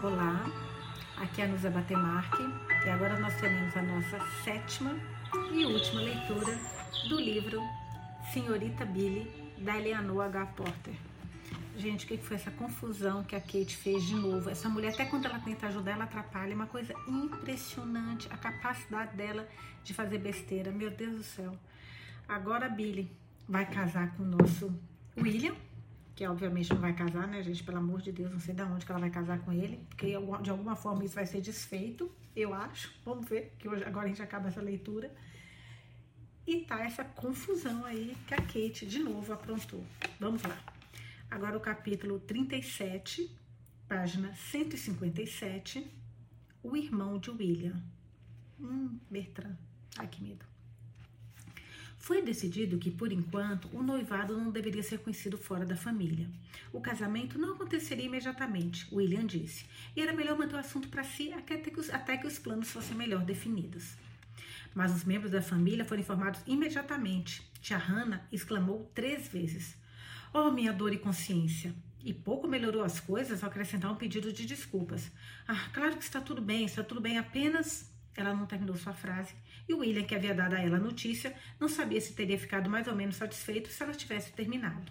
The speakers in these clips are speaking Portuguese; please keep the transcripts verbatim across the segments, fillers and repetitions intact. Olá, aqui é a Núzia Batemarque e agora nós teremos a nossa sétima e última leitura do livro Senhorita Billy, da Eleanor H. Porter. Gente, o que foi essa confusão que a Kate fez de novo? Essa mulher, até quando ela tenta ajudar, ela atrapalha. É uma coisa impressionante a capacidade dela de fazer besteira. Meu Deus do céu. Agora a Billy vai casar com o nosso William, que obviamente não vai casar, né, gente? Pelo amor de Deus, não sei de onde que ela vai casar com ele, porque de alguma forma isso vai ser desfeito, eu acho. Vamos ver, que hoje, agora a gente acaba essa leitura. E tá essa confusão aí que a Kate de novo aprontou. Vamos lá. Agora o capítulo trinta e sete, página cento e cinquenta e sete, o irmão de William. Hum, Bertrand. Ai, que medo. Foi decidido que, por enquanto, o noivado não deveria ser conhecido fora da família. O casamento não aconteceria imediatamente, William disse, e era melhor manter o assunto para si até que, os, até que os planos fossem melhor definidos. Mas os membros da família foram informados imediatamente. Tia Hannah exclamou três vezes: "Oh, minha dor e consciência!" E pouco melhorou as coisas ao acrescentar um pedido de desculpas. "Ah, claro que está tudo bem, está tudo bem, apenas..." Ela não terminou sua frase, e William, que havia dado a ela a notícia, não sabia se teria ficado mais ou menos satisfeito se ela tivesse terminado.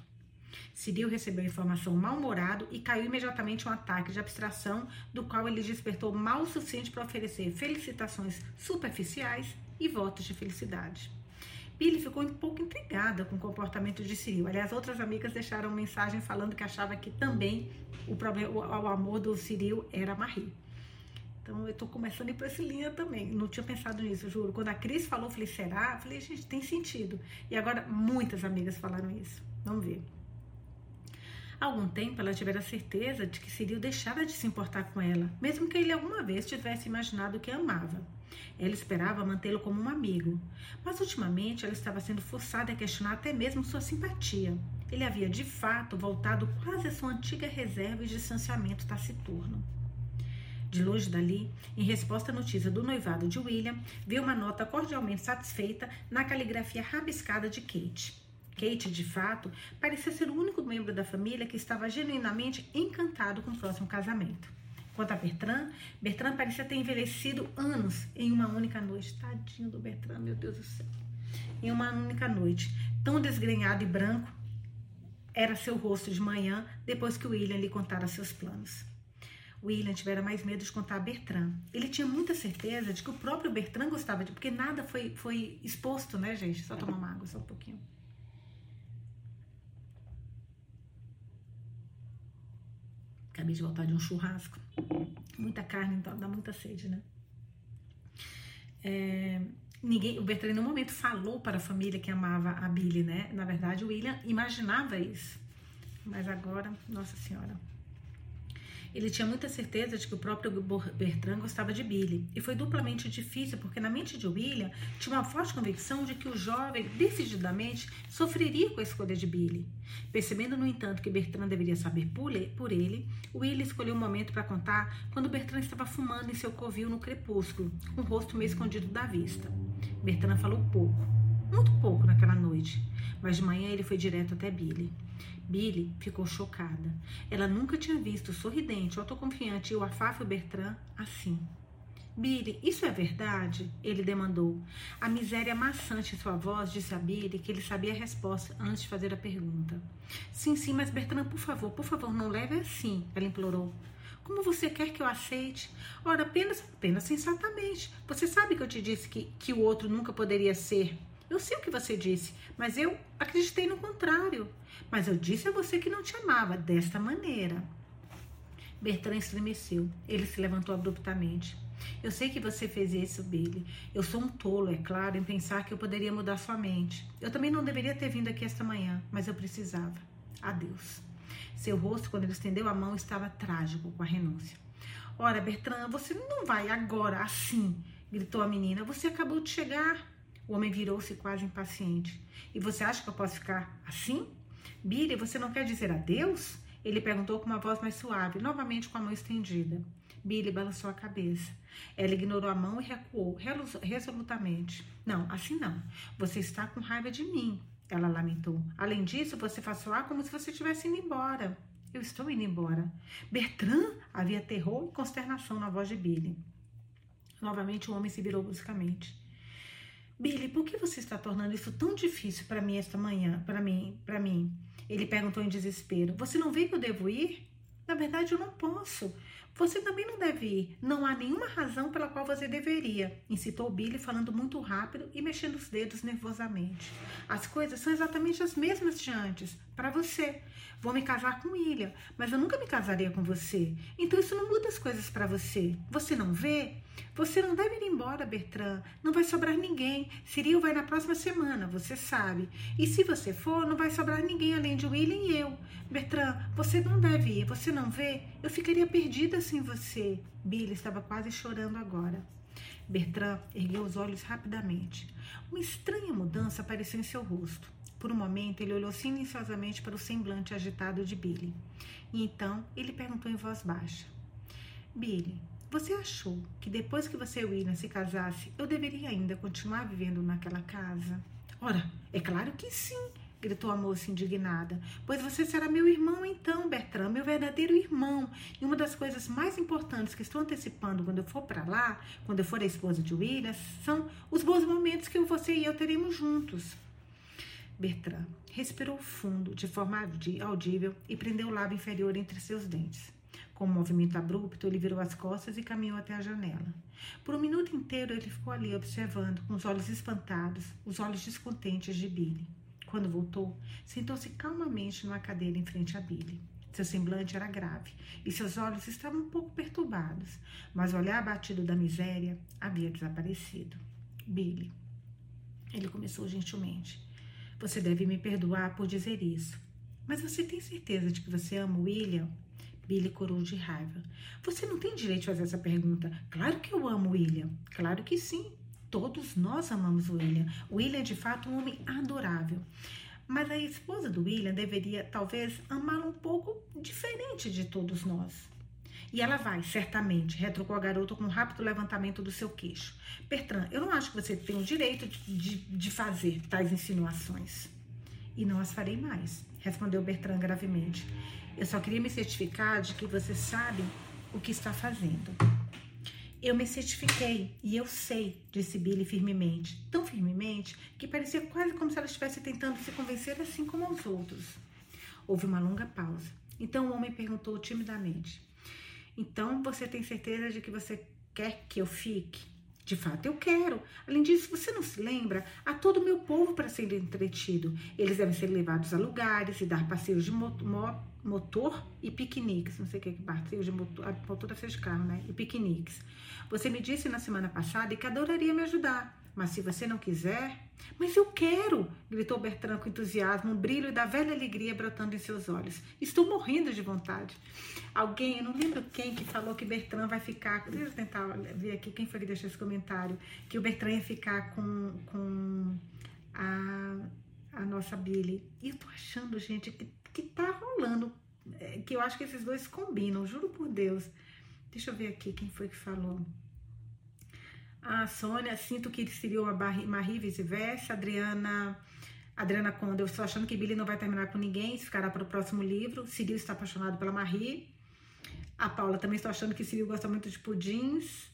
Cyril recebeu a informação mal-humorado e caiu imediatamente um ataque de abstração, do qual ele despertou mal o suficiente para oferecer felicitações superficiais e votos de felicidade. Billy ficou um pouco intrigada com o comportamento de Cyril. Aliás, outras amigas deixaram mensagem falando que achava que também o, problema, o amor do Cyril era Marie. Então, eu tô começando a ir pra essa linha também. Não tinha pensado nisso, juro. Quando a Cris falou, eu falei, será? Eu falei, gente, tem sentido. E agora, muitas amigas falaram isso. Vamos ver. Há algum tempo, ela tivera certeza de que Cyril deixara de se importar com ela, mesmo que ele alguma vez tivesse imaginado que a amava. Ela esperava mantê-lo como um amigo. Mas, ultimamente, ela estava sendo forçada a questionar até mesmo sua simpatia. Ele havia, de fato, voltado quase à sua antiga reserva e distanciamento taciturno. De longe dali, em resposta à notícia do noivado de William, veio uma nota cordialmente satisfeita na caligrafia rabiscada de Kate. Kate, de fato, parecia ser o único membro da família que estava genuinamente encantado com o próximo casamento. Quanto a Bertrand, Bertrand parecia ter envelhecido anos em uma única noite. Tadinho do Bertrand, meu Deus do céu. Em uma única noite, tão desgrenhado e branco era seu rosto de manhã, depois que William lhe contara seus planos. William tivera mais medo de contar a Bertrand. Ele tinha muita certeza de que o próprio Bertrand gostava de... Porque nada foi, foi exposto, né, gente? Só tomar uma água, só um pouquinho. Acabei de voltar de um churrasco. Muita carne, então dá muita sede, né? É, ninguém, o Bertrand, no momento, falou para a família que amava a Billy, né? Na verdade, o William imaginava isso. Mas agora, nossa senhora... Ele tinha muita certeza de que o próprio Bertrand gostava de Billy. E foi duplamente difícil, porque na mente de William tinha uma forte convicção de que o jovem, decididamente, sofreria com a escolha de Billy. Percebendo, no entanto, que Bertrand deveria saber por ele, William escolheu um momento para contar quando Bertrand estava fumando em seu covil no crepúsculo, com o rosto meio escondido da vista. Bertrand falou pouco, muito pouco naquela noite, mas de manhã ele foi direto até Billy. Billy ficou chocada. Ela nunca tinha visto o sorridente, o autoconfiante e o afável Bertrand assim. "Billy, isso é verdade?" ele demandou. A miséria maçante em sua voz disse a Billy que ele sabia a resposta antes de fazer a pergunta. "Sim, sim, mas Bertrand, por favor, por favor, não leve assim", ela implorou. "Como você quer que eu aceite? Ora, apenas, apenas sensatamente. Você sabe que eu te disse que, que o outro nunca poderia ser... Eu sei o que você disse, mas eu acreditei no contrário. Mas eu disse a você que não te amava, desta maneira." Bertrand estremeceu. Ele se levantou abruptamente. "Eu sei que você fez isso, Billy. Eu sou um tolo, é claro, em pensar que eu poderia mudar sua mente. Eu também não deveria ter vindo aqui esta manhã, mas eu precisava. Adeus." Seu rosto, quando ele estendeu a mão, estava trágico com a renúncia. "Ora, Bertrand, você não vai agora assim", gritou a menina. "Você acabou de chegar." O homem virou-se quase impaciente. "E você acha que eu posso ficar assim? Billy, você não quer dizer adeus?" Ele perguntou com uma voz mais suave, novamente com a mão estendida. Billy balançou a cabeça. Ela ignorou a mão e recuou resolutamente. "Não, assim não. Você está com raiva de mim", ela lamentou. "Além disso, você faz soar como se você estivesse indo embora. Eu estou indo embora. Bertrand! Havia terror e consternação na voz de Billy. Novamente o homem se virou bruscamente. Billy, por que você está tornando isso tão difícil para mim esta manhã? Para mim, para mim? Ele perguntou em desespero. Você não vê que eu devo ir? Na verdade, eu não posso. Você também não deve ir. Não há nenhuma razão pela qual você deveria, incitou Billy, falando muito rápido e mexendo os dedos nervosamente. As coisas são exatamente as mesmas de antes, para você. Vou me casar com William, mas eu nunca me casaria com você. Então isso não muda as coisas para você. Você não vê? Você não deve ir embora, Bertrand. Não vai sobrar ninguém. Cyril vai na próxima semana, você sabe. E se você for, não vai sobrar ninguém além de William e eu. Bertrand, você não deve ir. Você não vê? Eu ficaria perdida sem você. Billy estava quase chorando agora. Bertrand ergueu os olhos rapidamente. Uma estranha mudança apareceu em seu rosto. Por um momento, ele olhou silenciosamente para o semblante agitado de Billy. E então, ele perguntou em voz baixa. Billy, você achou que depois que você e William se casasse, eu deveria ainda continuar vivendo naquela casa? Ora, é claro que sim, gritou a moça indignada. Pois você será meu irmão então, Bertrand, meu verdadeiro irmão. E uma das coisas mais importantes que estou antecipando quando eu for para lá, quando eu for a esposa de William, são os bons momentos que você e eu teremos juntos. Bertrand respirou fundo, de forma audível, e prendeu o lábio inferior entre seus dentes. Com um movimento abrupto, ele virou as costas e caminhou até a janela. Por um minuto inteiro, ele ficou ali observando, com os olhos espantados, os olhos descontentes de Billy. Quando voltou, sentou-se calmamente numa cadeira em frente a Billy. Seu semblante era grave e seus olhos estavam um pouco perturbados, mas o olhar abatido da miséria havia desaparecido. Billy, ele começou gentilmente. Você deve me perdoar por dizer isso. Mas você tem certeza de que você ama o William? Billy corou de raiva. Você não tem direito de fazer essa pergunta. Claro que eu amo o William. Claro que sim. Todos nós amamos o William. O William é de fato um homem adorável. Mas a esposa do William deveria, talvez, amá-lo um pouco diferente de todos nós. E ela vai, certamente, retrucou a garota com um rápido levantamento do seu queixo. Bertrand, eu não acho que você tem o direito de, de, de fazer tais insinuações. E não as farei mais, respondeu Bertrand gravemente. Eu só queria me certificar de que você sabe o que está fazendo. Eu me certifiquei e eu sei, disse Billy firmemente, tão firmemente que parecia quase como se ela estivesse tentando se convencer assim como aos outros. Houve uma longa pausa. Então o homem perguntou timidamente. Então, você tem certeza de que você quer que eu fique? De fato, eu quero. Além disso, você não se lembra? Há todo o meu povo para ser entretido. Eles devem ser levados a lugares e dar passeios de moto, mo, motor e piqueniques. Não sei o que é que passeio de motor, motor deve ser de carro, né? E piqueniques. Você me disse na semana passada que adoraria me ajudar. Mas se você não quiser... Mas eu quero! Gritou Bertrand com entusiasmo, um brilho da velha alegria brotando em seus olhos. Estou morrendo de vontade. Alguém, eu não lembro quem, que falou que Bertrand vai ficar... Deixa eu tentar ver aqui quem foi que deixou esse comentário. Que o Bertrand ia ficar com, com a, a nossa Billy. E eu tô achando, gente, que, que tá rolando. Que eu acho que esses dois combinam, juro por Deus. Deixa eu ver aqui quem foi que falou. A ah, Sônia, sinto que Cyril a Marie vice-versa. Adriana, Adriana Conde, eu estou achando que Billy não vai terminar com ninguém, isso ficará para o próximo livro. Cyril está apaixonado pela Marie. A Paula, também estou achando que Cyril gosta muito de pudins.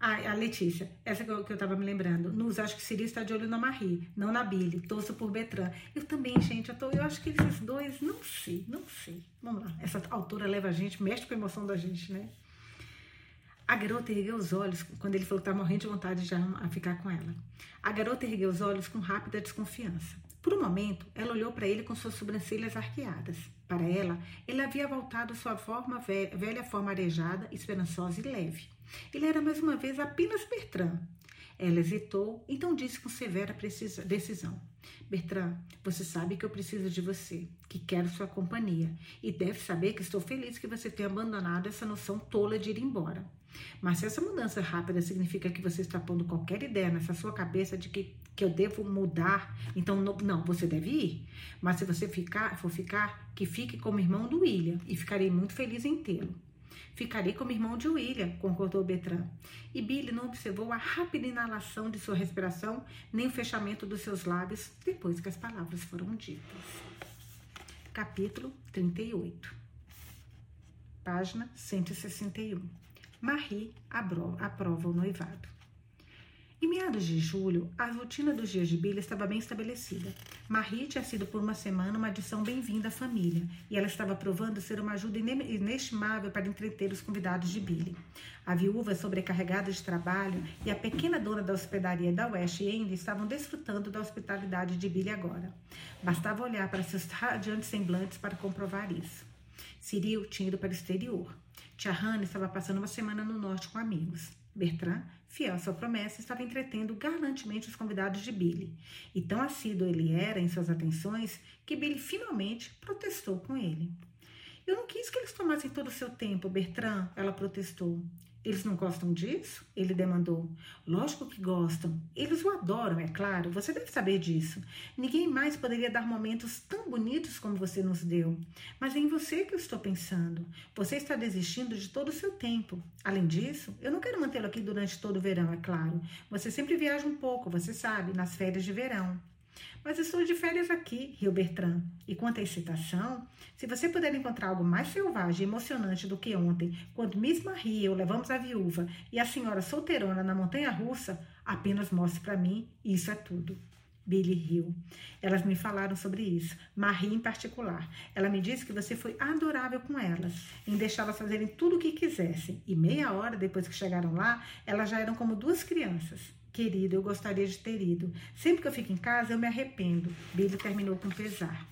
Ah, a Letícia, essa que eu estava me lembrando. Núzia, acho que Cyril está de olho na Marie, não na Billy. Torço por Bertrand. Eu também, gente, eu, tô, eu acho que esses dois, não sei, não sei. Vamos lá, essa autora leva a gente, mexe com a emoção da gente, né? A garota ergueu os olhos quando ele falou que estava morrendo de vontade de ficar com ela. A garota ergueu os olhos com rápida desconfiança. Por um momento, ela olhou para ele com suas sobrancelhas arqueadas. Para ela, ele havia voltado à sua forma velha, velha forma arejada, esperançosa e leve. Ele era mais uma vez apenas Bertrand. Ela hesitou, então disse com severa decisão. Bertrand, você sabe que eu preciso de você, que quero sua companhia, e deve saber que estou feliz que você tenha abandonado essa noção tola de ir embora. Mas se essa mudança rápida significa que você está pondo qualquer ideia nessa sua cabeça de que, que eu devo mudar, então não, não, você deve ir. Mas se você ficar, for ficar, que fique como irmão do William, e ficarei muito feliz em tê-lo. Ficarei como irmão de William, concordou Bertrand. E Billy não observou a rápida inalação de sua respiração, nem o fechamento dos seus lábios, depois que as palavras foram ditas. Capítulo trinta e oito. Página cento e sessenta e um. Marie aprova o noivado. Em meados de julho, a rotina dos dias de Billy estava bem estabelecida. Marie tinha sido por uma semana uma adição bem-vinda à família, e ela estava provando ser uma ajuda inestimável para entreter os convidados de Billy. A viúva sobrecarregada de trabalho e a pequena dona da hospedaria da West End estavam desfrutando da hospitalidade de Billy agora. Bastava olhar para seus radiantes semblantes para comprovar isso. Cyril tinha ido para o exterior. Tia Hannah estava passando uma semana no norte com amigos. Bertrand, fiel à sua promessa, estava entretendo galantemente os convidados de Billy. E tão assíduo ele era em suas atenções que Billy finalmente protestou com ele. Eu não quis que eles tomassem todo o seu tempo, Bertrand, ela protestou. Eles não gostam disso? Ele demandou. Lógico que gostam. Eles o adoram, é claro. Você deve saber disso. Ninguém mais poderia dar momentos tão bonitos como você nos deu. Mas é em você que eu estou pensando. Você está desistindo de todo o seu tempo. Além disso, eu não quero mantê-lo aqui durante todo o verão, é claro. Você sempre viaja um pouco, você sabe, nas férias de verão. Mas estou de férias aqui, riu Bertrand. E quanto à excitação, se você puder encontrar algo mais selvagem e emocionante do que ontem, quando Miss Marie e eu levamos a viúva e a senhora solteirona na montanha-russa, apenas mostre para mim, isso é tudo. Billy riu. Elas me falaram sobre isso, Marie em particular. Ela me disse que você foi adorável com elas, em deixá-las fazerem tudo o que quisessem. E meia hora depois que chegaram lá, elas já eram como duas crianças. Querido, eu gostaria de ter ido. Sempre que eu fico em casa, eu me arrependo. Billy terminou com pesar.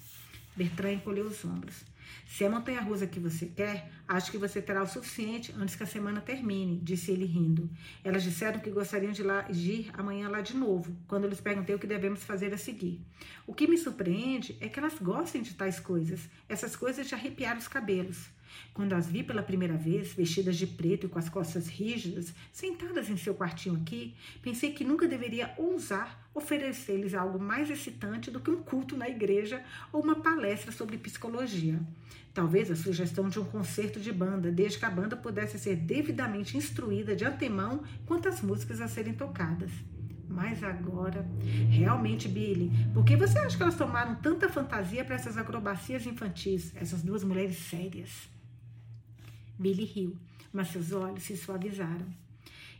Bertrand encolheu os ombros. Se é a montanha-russa que você quer, acho que você terá o suficiente antes que a semana termine, disse ele rindo. Elas disseram que gostariam de, lá, de ir amanhã lá de novo, quando lhes perguntei o que devemos fazer a seguir. O que me surpreende é que elas gostem de tais coisas, essas coisas de arrepiar os cabelos. Quando as vi pela primeira vez, vestidas de preto e com as costas rígidas, sentadas em seu quartinho aqui, pensei que nunca deveria ousar oferecer-lhes algo mais excitante do que um culto na igreja ou uma palestra sobre psicologia. Talvez a sugestão de um concerto de banda, desde que a banda pudesse ser devidamente instruída de antemão quanto às músicas a serem tocadas. Mas agora, realmente, Billy, por que você acha que elas tomaram tanta fantasia para essas acrobacias infantis, essas duas mulheres sérias? Billy riu, mas seus olhos se suavizaram.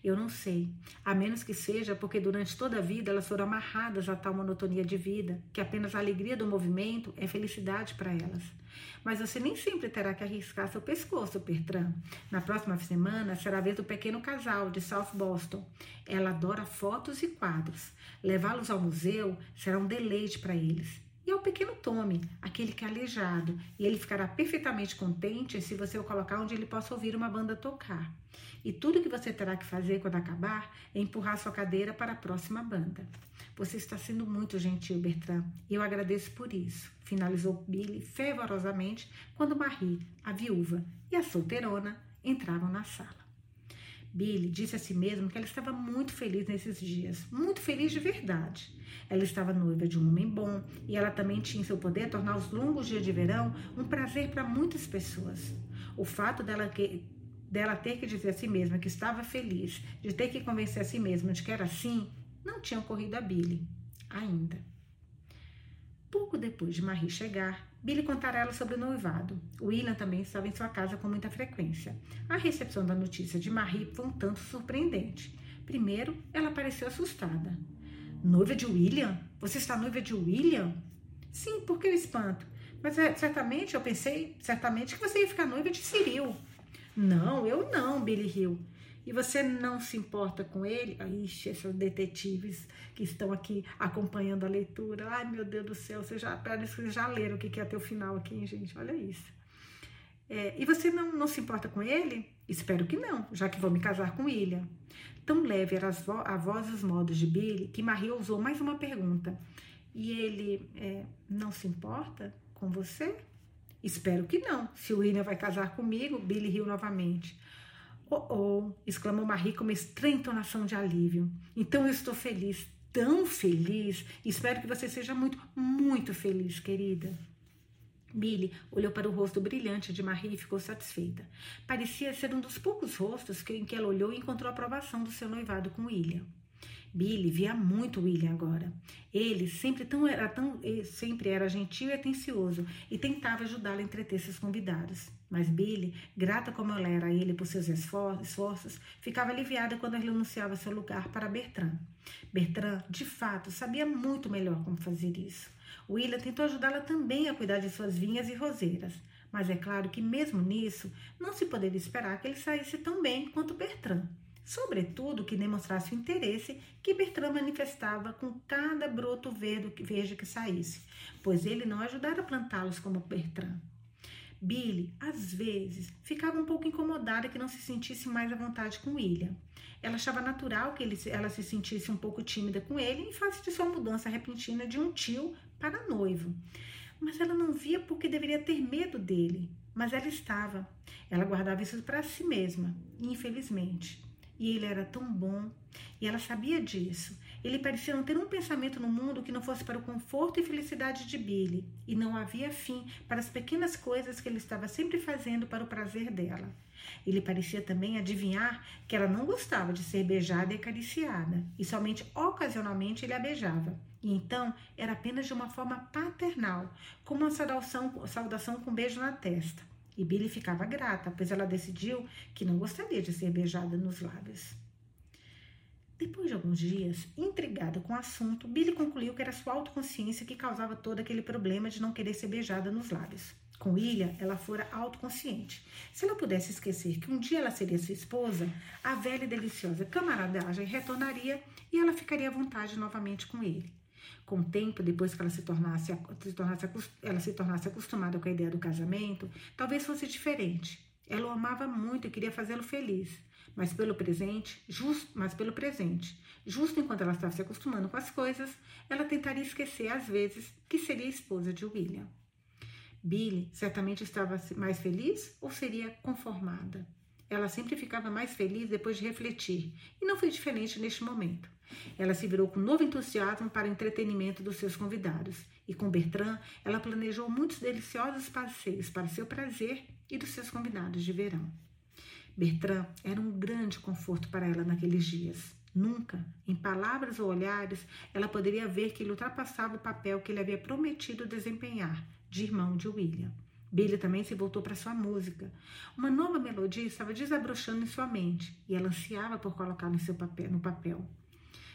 Eu não sei, a menos que seja porque durante toda a vida elas foram amarradas a tal monotonia de vida, que apenas a alegria do movimento é felicidade para elas. Mas você nem sempre terá que arriscar seu pescoço, Bertrand. Na próxima semana será a vez do pequeno casal de South Boston. Ela adora fotos e quadros. Levá-los ao museu será um deleite para eles. E ao pequeno Tommy, aquele que é aleijado, e ele ficará perfeitamente contente se você o colocar onde ele possa ouvir uma banda tocar. E tudo que você terá que fazer quando acabar é empurrar sua cadeira para a próxima banda. Você está sendo muito gentil, Bertrand, e eu agradeço por isso, finalizou Billy fervorosamente quando Marie, a viúva e a solteirona entraram na sala. Billy disse a si mesmo que ela estava muito feliz nesses dias, muito feliz de verdade. Ela estava noiva de um homem bom e ela também tinha em seu poder tornar os longos dias de verão um prazer para muitas pessoas. O fato dela, que, dela ter que dizer a si mesma que estava feliz, de ter que convencer a si mesma de que era assim, não tinha ocorrido a Billy, ainda. Pouco depois de Marie chegar, Billy contara a ela sobre o noivado. William também estava em sua casa com muita frequência. A recepção da notícia de Marie foi um tanto surpreendente. Primeiro, ela pareceu assustada. Noiva de William? Você está noiva de William? Sim, por que o espanto? Mas é, certamente, eu pensei, certamente que você ia ficar noiva de Cyril. Não, eu não, Billy riu. E você não se importa com ele? Ixi, esses detetives que estão aqui acompanhando a leitura. Ai, meu Deus do céu, vocês já, vocês já leram o que é até o final aqui, hein, gente? Olha isso. É, e você não, não se importa com ele? Espero que não, já que vou me casar com William. Tão leve era vo- a voz e os modos de Billy que Marie ousou mais uma pergunta. E ele é, não se importa com você? Espero que não. Se o William vai casar comigo, Billy riu novamente. Oh, oh, exclamou Marie com uma estranha entonação de alívio. Então eu estou feliz, tão feliz. Espero que você seja muito, muito feliz, querida. Billy olhou para o rosto brilhante de Marie e ficou satisfeita. Parecia ser um dos poucos rostos em que ela olhou e encontrou a aprovação do seu noivado com William. Billy via muito William agora. Ele sempre, tão, era tão, sempre era gentil e atencioso e tentava ajudá-la a entreter seus convidados. Mas Billy, grata como ela era a ele por seus esforços, ficava aliviada quando ele anunciava seu lugar para Bertrand. Bertrand, de fato, sabia muito melhor como fazer isso. William tentou ajudá-la também a cuidar de suas vinhas e roseiras. Mas é claro que mesmo nisso, não se poderia esperar que ele saísse tão bem quanto Bertrand. Sobretudo que demonstrasse o interesse que Bertrand manifestava com cada broto verde que saísse, pois ele não ajudara a plantá-los como Bertrand. Billy, às vezes, ficava um pouco incomodada que não se sentisse mais à vontade com William. Ela achava natural que ele, ela se sentisse um pouco tímida com ele em face de sua mudança repentina de um tio para noivo. Mas ela não via porque deveria ter medo dele. Mas ela estava. Ela guardava isso para si mesma, infelizmente. E ele era tão bom. E ela sabia disso. Ele parecia não ter um pensamento no mundo que não fosse para o conforto e felicidade de Billy. E não havia fim para as pequenas coisas que ele estava sempre fazendo para o prazer dela. Ele parecia também adivinhar que ela não gostava de ser beijada e acariciada. E somente ocasionalmente ele a beijava. E então era apenas de uma forma paternal, como uma saudação, saudação com um beijo na testa. E Billy ficava grata, pois ela decidiu que não gostaria de ser beijada nos lábios. Depois de alguns dias, intrigada com o assunto, Billy concluiu que era sua autoconsciência que causava todo aquele problema de não querer ser beijada nos lábios. Com William, ela fora autoconsciente. Se ela pudesse esquecer que um dia ela seria sua esposa, a velha e deliciosa camaradagem retornaria e ela ficaria à vontade novamente com ele. Com o tempo, depois que ela se tornasse, se tornasse, ela se tornasse acostumada com a ideia do casamento, talvez fosse diferente. Ela o amava muito e queria fazê-lo feliz. Mas pelo presente, just, mas pelo presente, justo enquanto ela estava se acostumando com as coisas, ela tentaria esquecer às vezes que seria esposa de William. Billy certamente estava mais feliz ou seria conformada? Ela sempre ficava mais feliz depois de refletir, e não foi diferente neste momento. Ela se virou com novo entusiasmo para o entretenimento dos seus convidados, e com Bertrand, ela planejou muitos deliciosos passeios para seu prazer e dos seus convidados de verão. Bertrand era um grande conforto para ela naqueles dias. Nunca, em palavras ou olhares, ela poderia ver que ele ultrapassava o papel que ele havia prometido desempenhar, de irmão de William. Billy também se voltou para sua música. Uma nova melodia estava desabrochando em sua mente e ela ansiava por colocá-la em seu papel, no papel.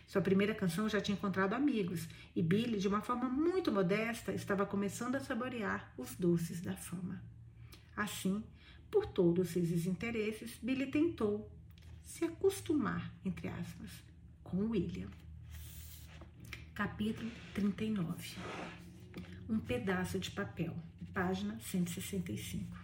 Sua primeira canção já tinha encontrado amigos e Billy, de uma forma muito modesta, estava começando a saborear os doces da fama. Assim, por todos esses interesses, Billy tentou se acostumar, entre aspas, com William. Capítulo trinta e nove. Um pedaço de papel. Página cento e sessenta e cinco.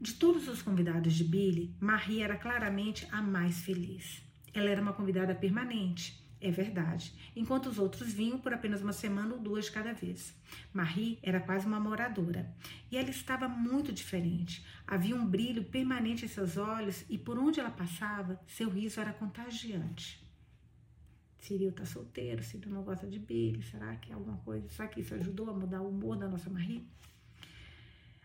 De todos os convidados de Billy, Marie era claramente a mais feliz. Ela era uma convidada permanente, é verdade, enquanto os outros vinham por apenas uma semana ou duas cada vez. Marie era quase uma moradora, e ela estava muito diferente. Havia um brilho permanente em seus olhos e por onde ela passava, seu riso era contagiante. Cyril tá solteiro, Cyril não gosta de Billy, será que é alguma coisa? Será que isso ajudou a mudar o humor da nossa Marie?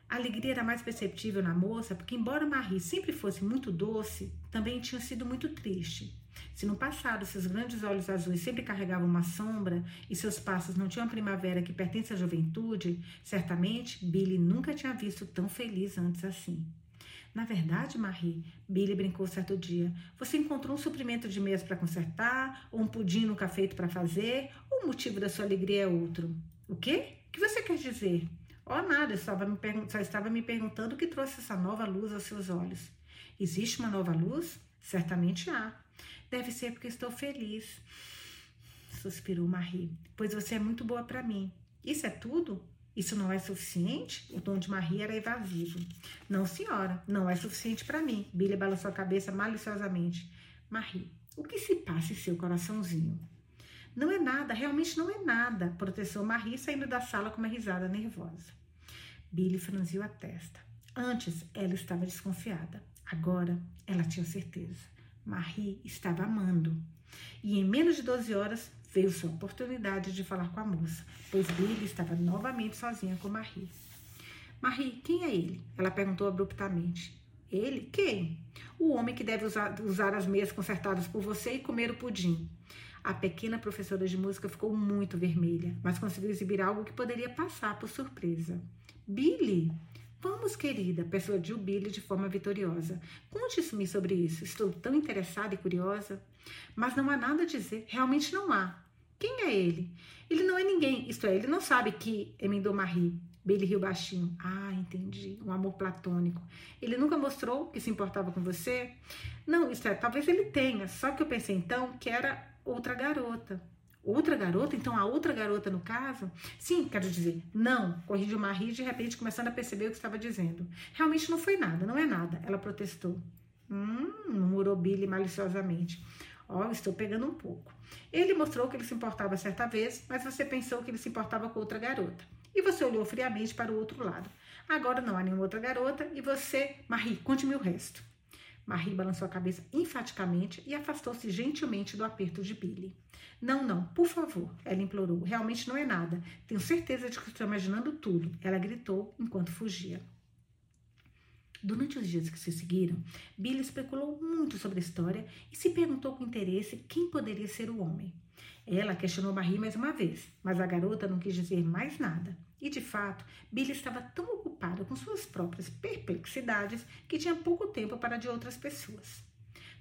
A alegria era mais perceptível na moça, porque embora Marie sempre fosse muito doce, também tinha sido muito triste. Se no passado seus grandes olhos azuis sempre carregavam uma sombra e seus passos não tinham a primavera que pertence à juventude, certamente Billy nunca tinha visto tão feliz antes assim. Na verdade, Marie, Billy brincou certo dia, você encontrou um suprimento de meias para consertar, ou um pudim nunca feito para fazer, ou o motivo da sua alegria é outro. O quê? O que você quer dizer? Oh, nada, eu só, me pergun- só estava me perguntando o que trouxe essa nova luz aos seus olhos. Existe uma nova luz? Certamente há. Deve ser porque estou feliz, suspirou Marie, pois você é muito boa para mim. Isso é tudo? Isso não é suficiente? O tom de Marie era evasivo. Não, senhora, não é suficiente para mim. Billy balançou a cabeça maliciosamente. Marie, o que se passa em seu coraçãozinho? Não é nada, realmente não é nada, protestou Marie saindo da sala com uma risada nervosa. Billy franziu a testa. Antes, ela estava desconfiada. Agora, ela tinha certeza. Marie estava amando. E em menos de doze horas... veio sua oportunidade de falar com a moça, pois Billy estava novamente sozinha com Marie. Marie, quem é ele? Ela perguntou abruptamente. Ele? Quem? o homem que deve usar, usar as meias consertadas por você e comer o pudim. A pequena professora de música ficou muito vermelha, mas conseguiu exibir algo que poderia passar por surpresa. Billy, vamos, querida, persuadiu Billy de forma vitoriosa. Conte-me sobre isso. Estou tão interessada e curiosa. Mas não há nada a dizer. Realmente não há. Quem é ele? Ele não é ninguém. Isto é, ele não sabe que... emendou Marie. Billy riu baixinho. Ah, entendi. Um amor platônico. Ele nunca mostrou que se importava com você? Não, isto é, talvez ele tenha. Só que eu pensei então que era outra garota. Outra garota? Então a outra garota no caso? Sim, quero dizer, não. Corrigiu Marie de repente começando a perceber o que estava dizendo. Realmente não foi nada, não é nada. Ela protestou. Hum, murmurou Billy maliciosamente. Ó, oh, estou pegando um pouco. Ele mostrou que ele se importava certa vez, mas você pensou que ele se importava com outra garota. E você olhou friamente para o outro lado. Agora não há nenhuma outra garota e você... Marie, conte-me o resto. Marie balançou a cabeça enfaticamente e afastou-se gentilmente do aperto de Billy. Não, não, por favor, ela implorou. Realmente não é nada. Tenho certeza de que estou imaginando tudo. Ela gritou enquanto fugia. Durante os dias que se seguiram, Billy especulou muito sobre a história e se perguntou com interesse quem poderia ser o homem. Ela questionou Marie mais uma vez, mas a garota não quis dizer mais nada. E, de fato, Billy estava tão ocupada com suas próprias perplexidades que tinha pouco tempo para de outras pessoas.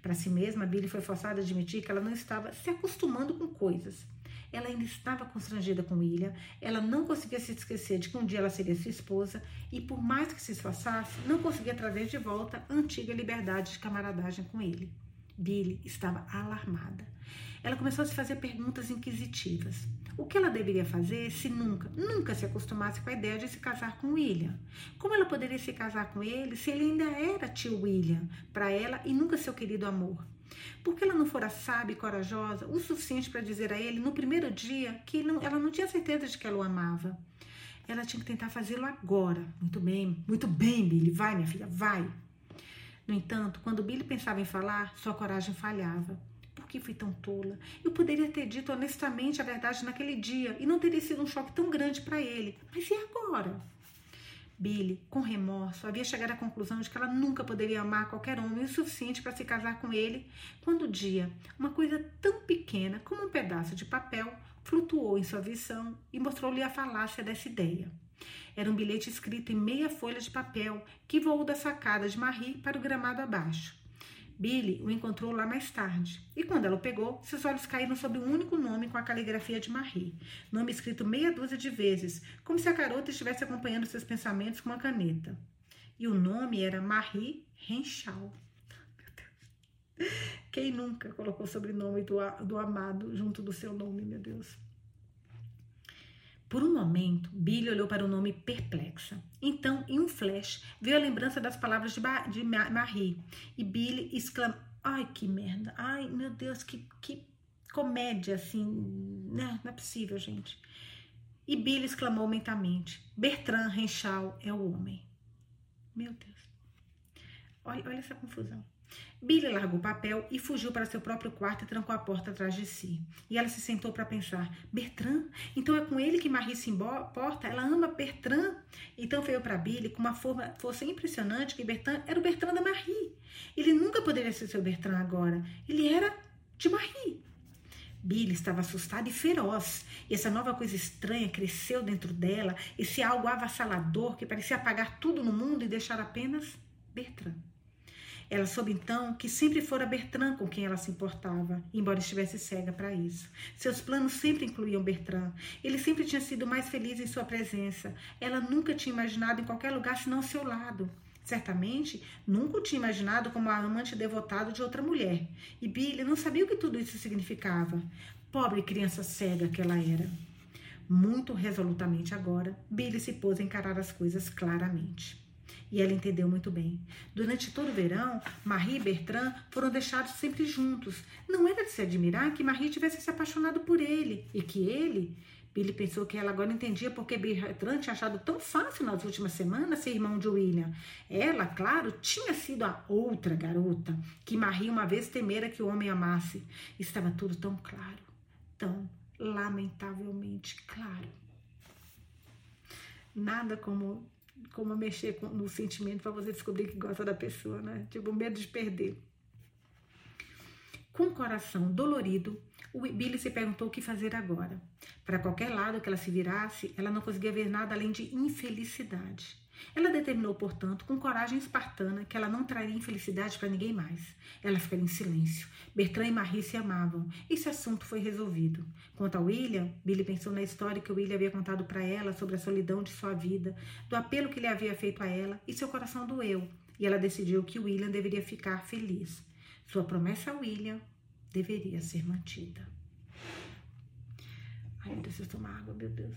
Para si mesma, Billy foi forçada a admitir que ela não estava se acostumando com coisas. Ela ainda estava constrangida com William, ela não conseguia se esquecer de que um dia ela seria sua esposa e, por mais que se esforçasse, não conseguia trazer de volta a antiga liberdade de camaradagem com ele. Billy estava alarmada. Ela começou a se fazer perguntas inquisitivas. O que ela deveria fazer se nunca, nunca se acostumasse com a ideia de se casar com William? Como ela poderia se casar com ele se ele ainda era tio William para ela e nunca seu querido amor? Por que ela não fora sábia e corajosa o suficiente para dizer a ele no primeiro dia que não, ela não tinha certeza de que ela o amava? Ela tinha que tentar fazê-lo agora. Muito bem, muito bem, Billy. Vai, minha filha, vai. No entanto, quando Billy pensava em falar, sua coragem falhava. Por que fui tão tola? Eu poderia ter dito honestamente a verdade naquele dia e não teria sido um choque tão grande para ele. Mas e agora? Billy, com remorso, havia chegado à conclusão de que ela nunca poderia amar qualquer homem o suficiente para se casar com ele, quando um dia, uma coisa tão pequena como um pedaço de papel, flutuou em sua visão e mostrou-lhe a falácia dessa ideia. Era um bilhete escrito em meia folha de papel que voou da sacada de Marie para o gramado abaixo. Billy o encontrou lá mais tarde, e quando ela o pegou, seus olhos caíram sobre o único nome com a caligrafia de Marie, nome escrito meia dúzia de vezes, como se a garota estivesse acompanhando seus pensamentos com uma caneta. E o nome era Marie Renchal. Meu Deus. Quem nunca colocou o sobrenome do, do amado junto do seu nome, meu Deus? Por um momento, Billy olhou para o nome perplexa. Então, em um flash, veio a lembrança das palavras de, ba- de Ma- Marie. E Billy exclamou, ai, que merda, ai, meu Deus, que, que comédia, assim, não, não é possível, gente. E Billy exclamou mentalmente, Bertram Renshaw é o homem. Meu Deus. Olha, olha essa confusão. Billy largou o papel e fugiu para seu próprio quarto e trancou a porta atrás de si. E ela se sentou para pensar. Bertrand? Então é com ele que Marie se importa? Ela ama Bertrand? Então veio para Billy com uma força impressionante que Bertrand era o Bertrand da Marie. Ele nunca poderia ser seu Bertrand agora. Ele era de Marie. Billy estava assustada e feroz. E essa nova coisa estranha cresceu dentro dela. Esse algo avassalador que parecia apagar tudo no mundo e deixar apenas Bertrand. Ela soube então que sempre fora Bertrand com quem ela se importava, embora estivesse cega para isso. Seus planos sempre incluíam Bertrand. Ele sempre tinha sido mais feliz em sua presença. Ela nunca tinha imaginado em qualquer lugar senão ao seu lado. Certamente, nunca o tinha imaginado como a amante devotada de outra mulher. E Billy não sabia o que tudo isso significava. Pobre criança cega que ela era. Muito resolutamente agora, Billy se pôs a encarar as coisas claramente. E ela entendeu muito bem. Durante todo o verão, Marie e Bertrand foram deixados sempre juntos. Não era de se admirar que Marie tivesse se apaixonado por ele. E que ele... Billy pensou que ela agora entendia porque Bertrand tinha achado tão fácil nas últimas semanas ser irmão de William. Ela, claro, tinha sido a outra garota que Marie uma vez temera que o homem amasse. Estava tudo tão claro. Tão lamentavelmente claro. Nada como... como mexer com, no sentimento para você descobrir que gosta da pessoa, né? Tipo, medo de perder. Com o coração dolorido, o Billy se perguntou o que fazer agora. Para qualquer lado que ela se virasse, ela não conseguia ver nada além de infelicidade. Ela determinou, portanto, com coragem espartana, que ela não traria infelicidade para ninguém mais. Ela ficaria em silêncio. Bertrand e Marie se amavam. Esse assunto foi resolvido. Quanto a William, Billy pensou na história que o William havia contado para ela sobre a solidão de sua vida, do apelo que ele havia feito a ela, e seu coração doeu. E ela decidiu que William deveria ficar feliz. Sua promessa a William deveria ser mantida. Ai, eu preciso tomar água, meu Deus.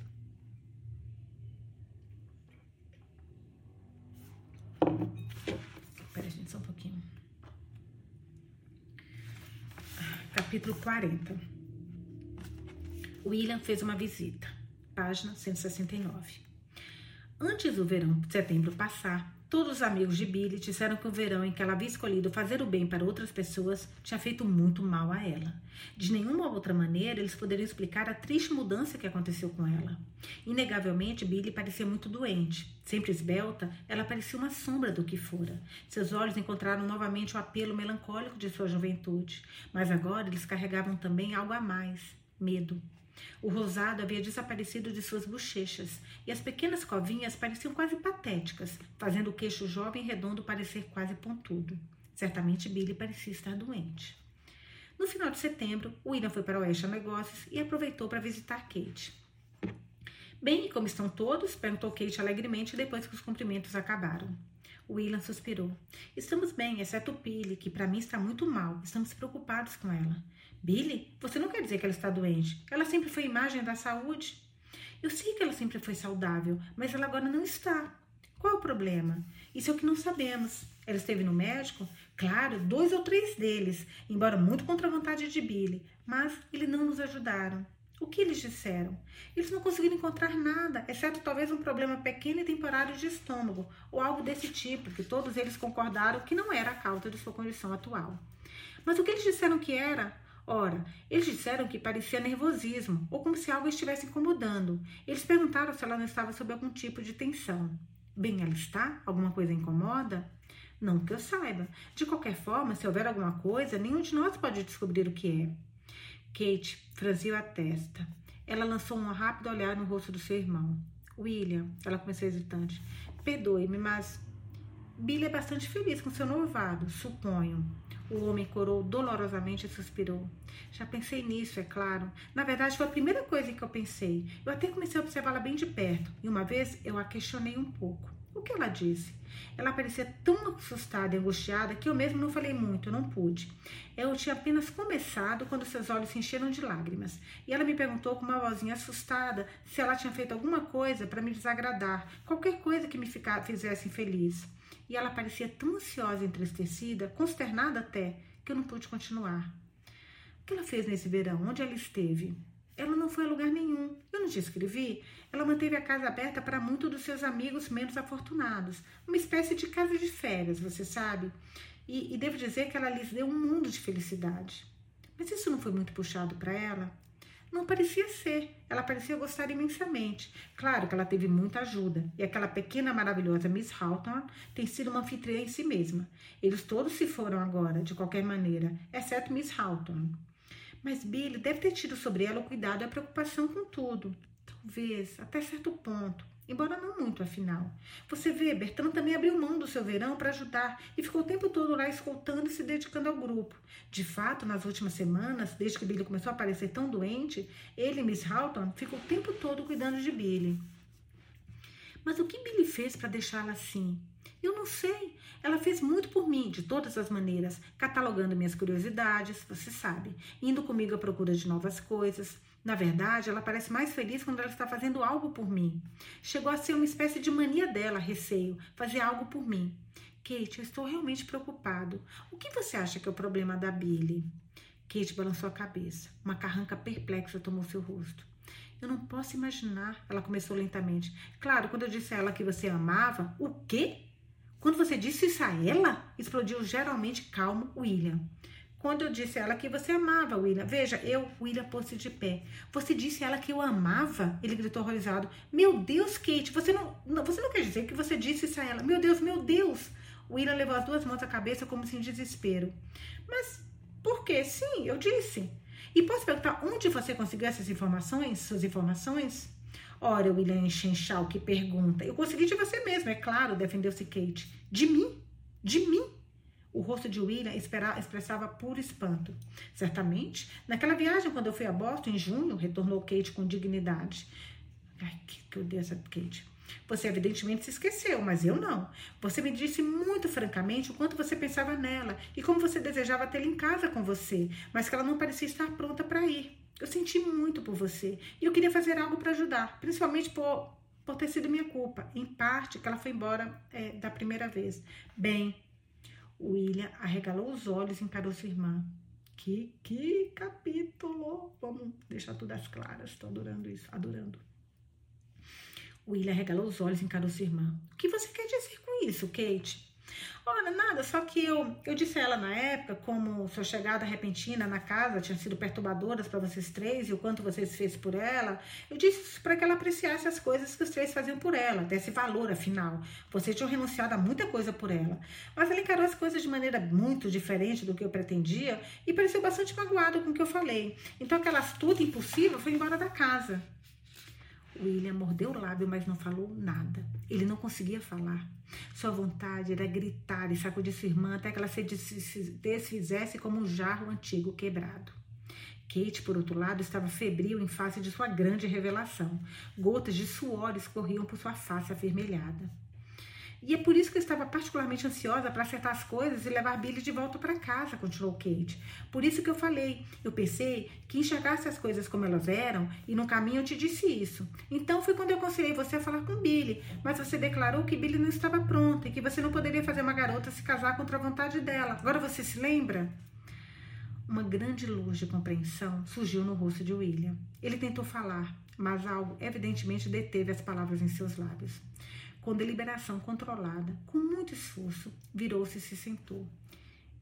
Espera, gente, só um pouquinho. Capítulo quarenta. William fez uma visita. Página cento e sessenta e nove. Antes do verão de setembro passar, todos os amigos de Billy disseram que o verão em que ela havia escolhido fazer o bem para outras pessoas tinha feito muito mal a ela. De nenhuma outra maneira eles poderiam explicar a triste mudança que aconteceu com ela. Inegavelmente, Billy parecia muito doente. Sempre esbelta, ela parecia uma sombra do que fora. Seus olhos encontraram novamente o apelo melancólico de sua juventude, mas agora eles carregavam também algo a mais: medo. O rosado havia desaparecido de suas bochechas e as pequenas covinhas pareciam quase patéticas, fazendo o queixo jovem e redondo parecer quase pontudo. Certamente Billy parecia estar doente. No final de setembro, William foi para o Oeste a negócios e aproveitou para visitar Kate. Bem, como estão todos? Perguntou Kate alegremente depois que os cumprimentos acabaram. William suspirou. Estamos bem, exceto o Billy, que para mim está muito mal. Estamos preocupados com ela. Billy, você não quer dizer que ela está doente. Ela sempre foi imagem da saúde. Eu sei que ela sempre foi saudável, mas ela agora não está. Qual o problema? Isso é o que não sabemos. Ela esteve no médico? Claro, dois ou três deles, embora muito contra a vontade de Billy, mas eles não nos ajudaram. O que eles disseram? Eles não conseguiram encontrar nada, exceto talvez um problema pequeno e temporário de estômago, ou algo desse tipo, que todos eles concordaram que não era a causa de sua condição atual. Mas o que eles disseram que era? Ora, eles disseram que parecia nervosismo, ou como se algo estivesse incomodando. Eles perguntaram se ela não estava sob algum tipo de tensão. Bem, ela está? Alguma coisa incomoda? Não que eu saiba. De qualquer forma, se houver alguma coisa, nenhum de nós pode descobrir o que é. Kate franziu a testa. Ela lançou um rápido olhar no rosto do seu irmão. William, ela começou hesitante. Perdoe-me, mas Billy é bastante feliz com seu noivado, suponho. O homem corou dolorosamente e suspirou. Já pensei nisso, é claro. Na verdade, foi a primeira coisa que eu pensei. Eu até comecei a observá-la bem de perto. E uma vez, eu a questionei um pouco. O que ela disse? Ela parecia tão assustada e angustiada que eu mesmo não falei muito, não pude. Eu tinha apenas começado quando seus olhos se encheram de lágrimas. E ela me perguntou com uma vozinha assustada se ela tinha feito alguma coisa para me desagradar. Qualquer coisa que me fizesse infeliz. E ela parecia tão ansiosa e entristecida, consternada até, que eu não pude continuar. O que ela fez nesse verão? Onde ela esteve? Ela não foi a lugar nenhum. Eu não te escrevi? Ela manteve a casa aberta para muitos dos seus amigos menos afortunados. Uma espécie de casa de férias, você sabe? E, e devo dizer que ela lhes deu um mundo de felicidade. Mas isso não foi muito puxado para ela? Não parecia ser. Ela parecia gostar imensamente. Claro que ela teve muita ajuda. E aquela pequena maravilhosa Miss Houghton tem sido uma anfitriã em si mesma. Eles todos se foram agora, de qualquer maneira, exceto Miss Houghton. Mas Billy deve ter tido sobre ela o cuidado e a preocupação com tudo. Talvez, até certo ponto. Embora não muito, afinal. Você vê, Bertrand também abriu mão do seu verão para ajudar e ficou o tempo todo lá escoltando e se dedicando ao grupo. De fato, nas últimas semanas, desde que Billy começou a parecer tão doente, ele e Miss Houghton ficou o tempo todo cuidando de Billy. Mas o que Billy fez para deixá-la assim? Eu não sei. Ela fez muito por mim, de todas as maneiras, catalogando minhas curiosidades, você sabe, indo comigo à procura de novas coisas. Na verdade, ela parece mais feliz quando ela está fazendo algo por mim. Chegou a ser uma espécie de mania dela, receio, fazer algo por mim. Kate, eu estou realmente preocupado. O que você acha que é o problema da Billy? Kate balançou a cabeça. Uma carranca perplexa tomou seu rosto. Eu não posso imaginar, ela começou lentamente. Claro, quando eu disse a ela que você amava, o quê? Quando você disse isso a ela? Explodiu geralmente calmo William. Quando eu disse a ela que você amava, William. Veja, eu, William, pôs-se de pé. Você disse a ela que eu amava? Ele gritou horrorizado. Meu Deus, Kate, você não, não, você não quer dizer que você disse isso a ela? Meu Deus, meu Deus. William levou as duas mãos à cabeça como se em desespero. Mas por quê? Sim, eu disse. E posso perguntar onde você conseguiu essas informações, suas informações? Ora, William Renshaw, que pergunta. Eu consegui de você mesmo, é claro, defendeu-se Kate. De mim? De mim? O rosto de William expressava puro espanto. Certamente, naquela viagem quando eu fui a Boston, em junho, retornou Kate com dignidade. Ai, que, que eu dei essa Kate... Você evidentemente se esqueceu, mas eu não. Você me disse muito francamente o quanto você pensava nela e como você desejava tê-la em casa com você, mas que ela não parecia estar pronta para ir. Eu senti muito por você e eu queria fazer algo para ajudar, principalmente por, por ter sido minha culpa, em parte que ela foi embora é, da primeira vez. Bem, William arregalou os olhos e encarou sua irmã. Que, que capítulo! Vamos deixar tudo às claras, estou adorando isso, adorando. William arregalou os olhos e encarou sua irmã. O que você quer dizer com isso, Kate? Olha, nada, só que eu, eu disse a ela na época como sua chegada repentina na casa tinha sido perturbadora para vocês três e o quanto vocês fez por ela. Eu disse isso para que ela apreciasse as coisas que os três faziam por ela, desse valor, afinal. Vocês tinham renunciado a muita coisa por ela. Mas ela encarou as coisas de maneira muito diferente do que eu pretendia e pareceu bastante magoada com o que eu falei. Então aquela astuta impulsiva foi embora da casa. William mordeu o lábio, mas não falou nada. Ele não conseguia falar. Sua vontade era gritar e sacudir sua irmã até que ela se desfizesse como um jarro antigo quebrado. Kate, por outro lado, estava febril em face de sua grande revelação. Gotas de suor escorriam por sua face avermelhada. E é por isso que eu estava particularmente ansiosa para acertar as coisas e levar Billy de volta para casa, continuou Kate. Por isso que eu falei. Eu pensei que enxergasse as coisas como elas eram e no caminho eu te disse isso. Então foi quando eu aconselhei você a falar com Billy, mas você declarou que Billy não estava pronta e que você não poderia fazer uma garota se casar contra a vontade dela. Agora você se lembra? Uma grande luz de compreensão surgiu no rosto de William. Ele tentou falar, mas algo evidentemente deteve as palavras em seus lábios. Com deliberação controlada, com muito esforço, virou-se e se sentou.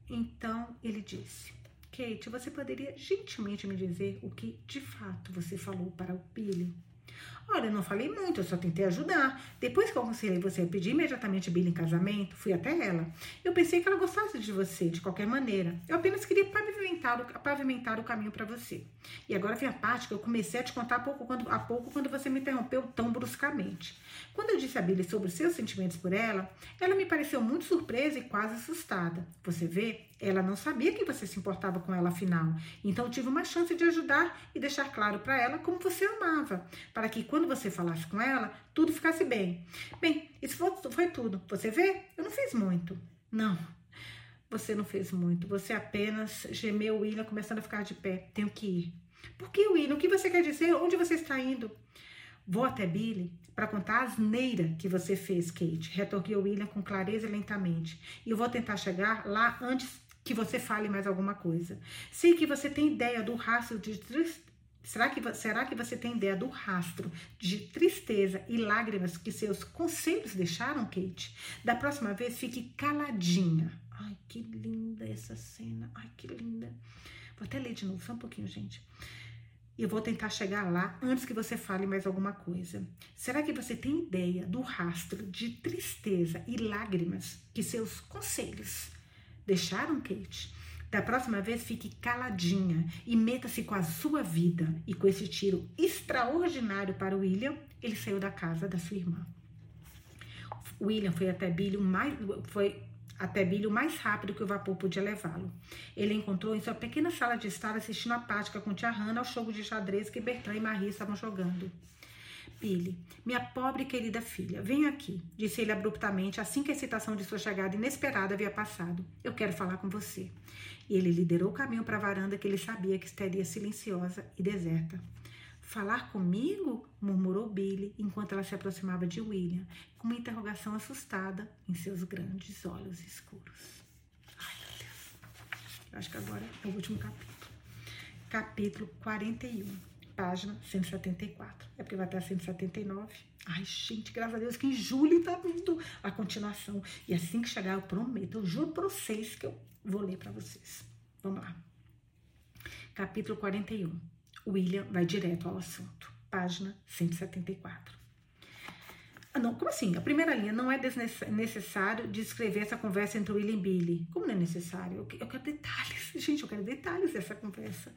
Então ele disse, Kate, você poderia gentilmente me dizer o que de fato você falou para o Billy? Olha, eu não falei muito, eu só tentei ajudar. Depois que eu aconselhei você a pedir imediatamente Billy em casamento, fui até ela. Eu pensei que ela gostasse de você, de qualquer maneira. Eu apenas queria pavimentar o, pavimentar o caminho para você. E agora vem a parte que eu comecei a te contar há pouco, quando, há pouco quando você me interrompeu tão bruscamente. Quando eu disse a Billy sobre os seus sentimentos por ela, ela me pareceu muito surpresa e quase assustada. Você vê, ela não sabia que você se importava com ela afinal. Então eu tive uma chance de ajudar e deixar claro para ela como você amava, para que quando você falasse com ela, tudo ficasse bem. Bem, isso foi, foi tudo. Você vê? Eu não fiz muito. Não, você não fez muito. Você apenas gemeu William, começando a ficar de pé. Tenho que ir. Por que, William? O que você quer dizer? Onde você está indo? Vou até Billy para contar a asneira que você fez, Kate, retorquiu William com clareza e lentamente. E eu vou tentar chegar lá antes que você fale mais alguma coisa. Sei que você tem ideia do rastro de tristeza. Será que, será que você tem ideia do rastro de tristeza e lágrimas que seus conselhos deixaram, Kate? Da próxima vez, fique caladinha. Ai, que linda essa cena. Ai, que linda. Vou até ler de novo, só um pouquinho, gente. Eu vou tentar chegar lá antes que você fale mais alguma coisa. Será que você tem ideia do rastro de tristeza e lágrimas que seus conselhos deixaram, Kate? Da próxima vez, fique caladinha e meta-se com a sua vida. E com esse tiro extraordinário para William, ele saiu da casa da sua irmã. William foi até Billy o mais, foi até Billy o mais rápido que o vapor podia levá-lo. Ele encontrou em sua pequena sala de estar assistindo a prática com tia Hannah ao jogo de xadrez que Bertrand e Marie estavam jogando. Billy, minha pobre e querida filha, vem aqui, disse ele abruptamente assim que a excitação de sua chegada inesperada havia passado. Eu quero falar com você. E ele liderou o caminho para a varanda que ele sabia que estaria silenciosa e deserta. Falar comigo? Murmurou Billy enquanto ela se aproximava de William, com uma interrogação assustada em seus grandes olhos escuros. Ai, meu Deus. Eu acho que agora é o último capítulo. Capítulo quarenta e um. Página cento e setenta e quatro. É porque vai até a cento e setenta e nove. Ai, gente, graças a Deus que em julho tá vindo a continuação. E assim que chegar, eu prometo, eu juro pra vocês que eu vou ler pra vocês. Vamos lá. Capítulo quarenta e um. William vai direto ao assunto. Página cento e setenta e quatro. Ah, não, como assim? A primeira linha, não é necessário descrever essa conversa entre William e Billy. Como não é necessário? Eu, eu quero detalhes. Gente, eu quero detalhes dessa conversa.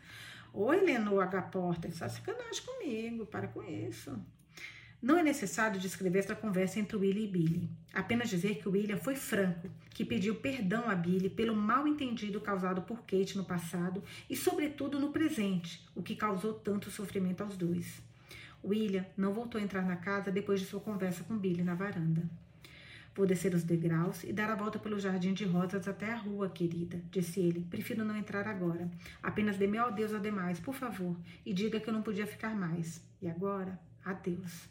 Ô, Eleanor H. Porter, você tá sacanagem comigo, para com isso. Não é necessário descrever essa conversa entre William e Billy. Apenas dizer que William foi franco, que pediu perdão a Billy pelo mal-entendido causado por Kate no passado e, sobretudo, no presente, o que causou tanto sofrimento aos dois. William não voltou a entrar na casa depois de sua conversa com Billy na varanda. Vou descer os degraus e dar a volta pelo jardim de rosas até a rua, querida, disse ele. Prefiro não entrar agora. Apenas dê meu adeus a demais, por favor, e diga que eu não podia ficar mais. E agora, adeus.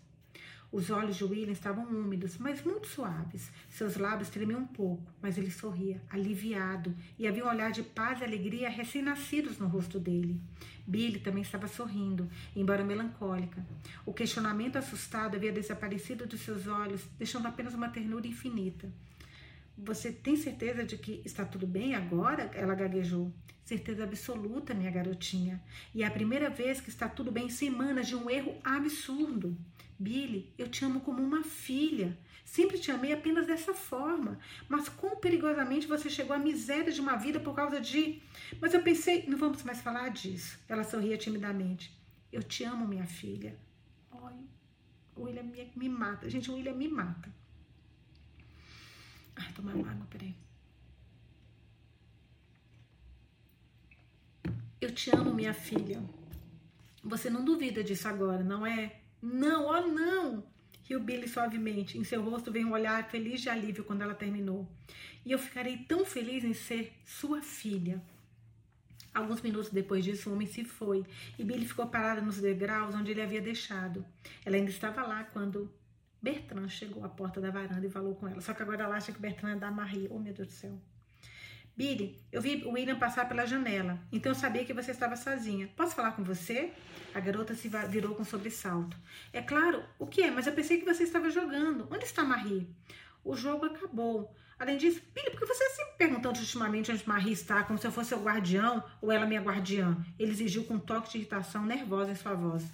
Os olhos de William estavam úmidos, mas muito suaves. Seus lábios tremiam um pouco, mas ele sorria, aliviado, e havia um olhar de paz e alegria recém-nascidos no rosto dele. Billy também estava sorrindo, embora melancólica. O questionamento assustado havia desaparecido dos seus olhos, deixando apenas uma ternura infinita. — Você tem certeza de que está tudo bem agora? Ela gaguejou. — Certeza absoluta, minha garotinha. E é a primeira vez que está tudo bem em semanas de um erro absurdo. Billy, eu te amo como uma filha. Sempre te amei apenas dessa forma. Mas quão perigosamente você chegou à miséria de uma vida por causa de... Mas eu pensei... Não vamos mais falar disso. Ela sorria timidamente. Eu te amo, minha filha. Olha, o William me, me mata. Gente, o William me mata. Ai, tomar uma água, peraí. Eu te amo, minha filha. Você não duvida disso agora, não é... Não, oh não, riu Billy suavemente. Em seu rosto veio um olhar feliz de alívio quando ela terminou. E eu ficarei tão feliz em ser sua filha. Alguns minutos depois disso, o homem se foi e Billy ficou parada nos degraus onde ele havia deixado. Ela ainda estava lá quando Bertrand chegou à porta da varanda e falou com ela. Só que agora ela acha que Bertrand é da Marie. Oh, meu Deus do céu. Billy, eu vi o William passar pela janela, então eu sabia que você estava sozinha. Posso falar com você? A garota se virou com sobressalto. É claro, o que é? Mas eu pensei que você estava jogando. Onde está Marie? O jogo acabou. Além disso, Billy, por que você sempre perguntando ultimamente onde Marie está, como se eu fosse seu guardião ou ela minha guardiã? Ele exigiu com um toque de irritação nervosa em sua voz.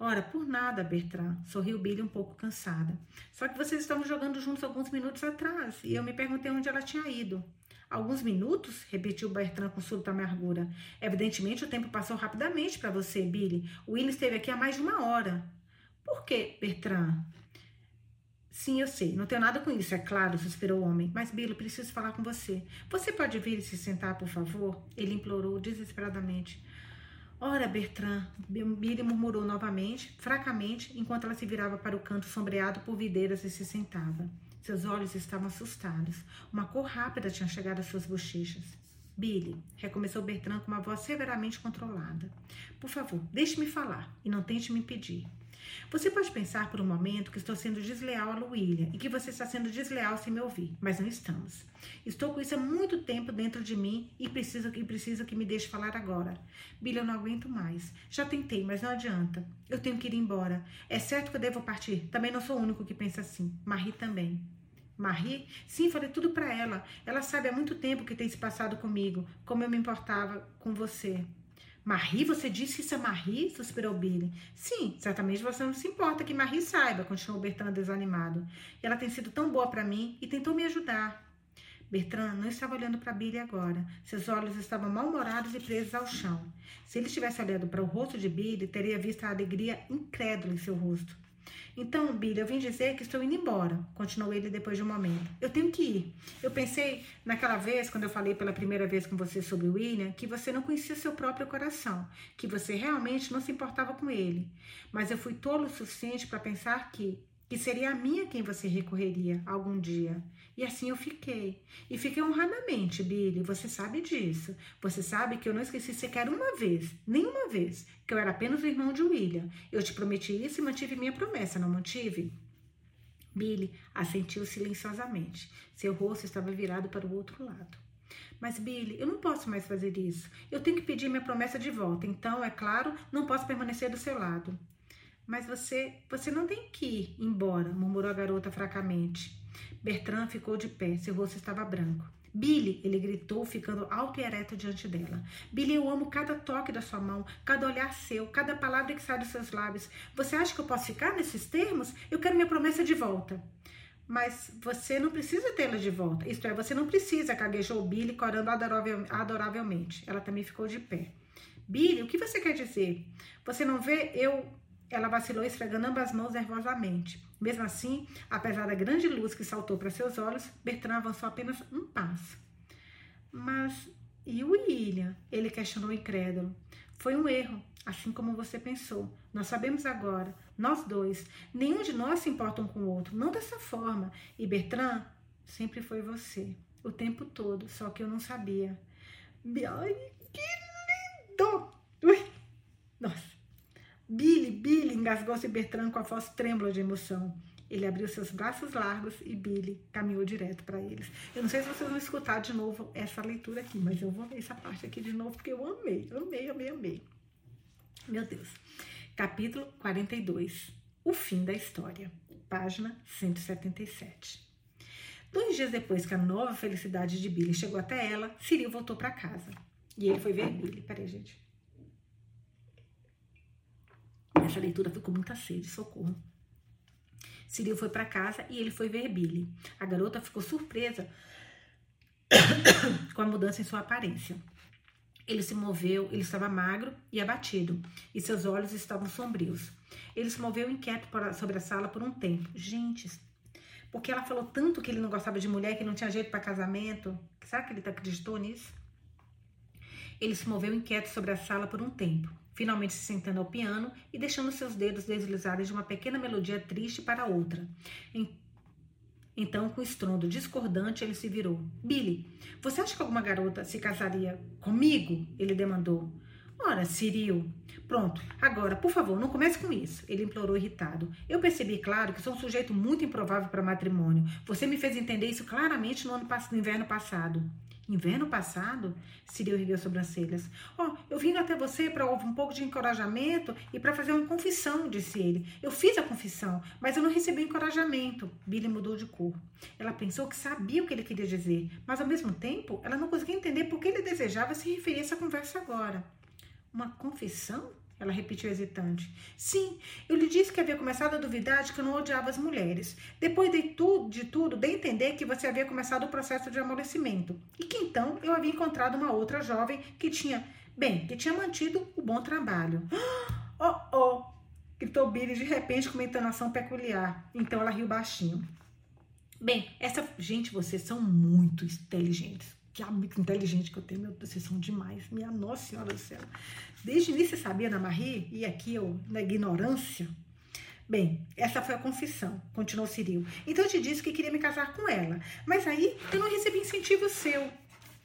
Ora, por nada, Bertrand, sorriu Billy um pouco cansada. Só que vocês estavam jogando juntos alguns minutos atrás e eu me perguntei onde ela tinha ido. Alguns minutos? Repetiu Bertrand com súbita amargura. Evidentemente, o tempo passou rapidamente para você, Billy. O William esteve aqui há mais de uma hora. Por quê, Bertrand? Sim, eu sei. Não tenho nada com isso, é claro, suspirou o homem. Mas, Billy, preciso falar com você. Você pode vir e se sentar, por favor? Ele implorou desesperadamente. Ora, Bertrand, Billy murmurou novamente, fracamente, enquanto ela se virava para o canto sombreado por videiras e se sentava. Seus olhos estavam assustados. Uma cor rápida tinha chegado às suas bochechas. Billy, recomeçou Bertrand com uma voz severamente controlada. Por favor, deixe-me falar e não tente me impedir. Você pode pensar por um momento que estou sendo desleal a William e que você está sendo desleal sem me ouvir, mas não estamos. Estou com isso há muito tempo dentro de mim e preciso, e preciso que me deixe falar agora. Billy, eu não aguento mais. Já tentei, mas não adianta. Eu tenho que ir embora. É certo que eu devo partir. Também não sou o único que pensa assim. Marie também. Marie? Sim, falei tudo pra ela. Ela sabe há muito tempo que tem se passado comigo, como eu me importava com você. Marie, você disse que isso é Marie? Suspirou Billy. Sim, certamente você não se importa que Marie saiba, continuou Bertrand desanimado. Ela tem sido tão boa para mim e tentou me ajudar. Bertrand não estava olhando para Billy agora. Seus olhos estavam mal-humorados e presos ao chão. Se ele tivesse olhado para o rosto de Billy, teria visto a alegria incrédula em seu rosto. Então, Billy, eu vim dizer que estou indo embora, continuou ele depois de um momento. Eu tenho que ir. Eu pensei naquela vez, quando eu falei pela primeira vez com você sobre William, que você não conhecia seu próprio coração, que você realmente não se importava com ele. Mas eu fui tolo o suficiente para pensar que, que seria a minha quem você recorreria algum dia. E assim eu fiquei. E fiquei honradamente, Billy, você sabe disso. Você sabe que eu não esqueci sequer uma vez, nenhuma vez, que eu era apenas o irmão de William. Eu te prometi isso e mantive minha promessa, não mantive? Billy assentiu silenciosamente. Seu rosto estava virado para o outro lado. Mas, Billy, eu não posso mais fazer isso. Eu tenho que pedir minha promessa de volta. Então, é claro, não posso permanecer do seu lado. Mas você, você não tem que ir embora, murmurou a garota fracamente. Bertrand ficou de pé, seu rosto estava branco. Billy, ele gritou, ficando alto e ereto diante dela. Billy, eu amo cada toque da sua mão, cada olhar seu, cada palavra que sai dos seus lábios. Você acha que eu posso ficar nesses termos? Eu quero minha promessa de volta. Mas você não precisa tê-la de volta. Isto é, você não precisa, gaguejou Billy, corando adoravelmente. Ela também ficou de pé. Billy, o que você quer dizer? Você não vê? Eu... Ela vacilou, esfregando ambas as mãos nervosamente. Mesmo assim, apesar da grande luz que saltou para seus olhos, Bertrand avançou apenas um passo. Mas e o William? Ele questionou incrédulo. Foi um erro, assim como você pensou. Nós sabemos agora, nós dois. Nenhum de nós se importa um com o outro, não dessa forma. E Bertrand, sempre foi você, o tempo todo, só que eu não sabia. Ai, que lindo! Ui, nossa. Billy, Billy, engasgou-se Bertrand com a voz trêmula de emoção. Ele abriu seus braços largos e Billy caminhou direto para eles. Eu não sei se vocês vão escutar de novo essa leitura aqui, mas eu vou ler essa parte aqui de novo, porque eu amei, amei, amei, amei. Meu Deus. Capítulo quarenta e dois. O fim da história. Página cento e setenta e sete. Dois dias depois que a nova felicidade de Billy chegou até ela, Cyril voltou para casa. E ele foi ver Billy. Peraí, gente. Essa leitura ficou muita sede, socorro. Cyril foi para casa e ele foi ver Billy. A garota ficou surpresa com a mudança em sua aparência. Ele se moveu, ele estava magro e abatido, e seus olhos estavam sombrios. Ele se moveu inquieto sobre a sala por um tempo. Gente, porque ela falou tanto que ele não gostava de mulher, que não tinha jeito para casamento. Será que ele acreditou nisso? Ele se moveu inquieto sobre a sala por um tempo, finalmente se sentando ao piano e deixando seus dedos deslizarem de uma pequena melodia triste para outra. Então, com um estrondo discordante, ele se virou. Billy, você acha que alguma garota se casaria comigo? Ele demandou. Ora, Cyril. Pronto, agora, por favor, não comece com isso, ele implorou irritado. Eu percebi, claro, que sou um sujeito muito improvável para matrimônio. Você me fez entender isso claramente no, ano, no inverno passado. Inverno passado? Cyril ergueu as sobrancelhas. Oh, eu vim até você para um pouco de encorajamento e para fazer uma confissão, disse ele. Eu fiz a confissão, mas eu não recebi encorajamento. Billy mudou de cor. Ela pensou que sabia o que ele queria dizer, mas ao mesmo tempo ela não conseguia entender por que ele desejava se referir a essa conversa agora. Uma confissão? Ela repetiu hesitante. Sim, eu lhe disse que havia começado a duvidar de que eu não odiava as mulheres. Depois de tudo, de tudo, de entender que você havia começado o processo de amolecimento. E que então eu havia encontrado uma outra jovem que tinha, bem, que tinha mantido o bom trabalho. Oh, oh, gritou Billy de repente com uma entonação peculiar. Então ela riu baixinho. Bem, essa... Gente, vocês são muito inteligentes. Que amigo inteligente que eu tenho, meu Deus, vocês são demais, minha nossa senhora do céu. Desde o início você sabia, Ana Marie, e aqui eu, na ignorância. Bem, essa foi a confissão, continuou Cyril. Então eu te disse que queria me casar com ela, mas aí eu não recebi incentivo seu.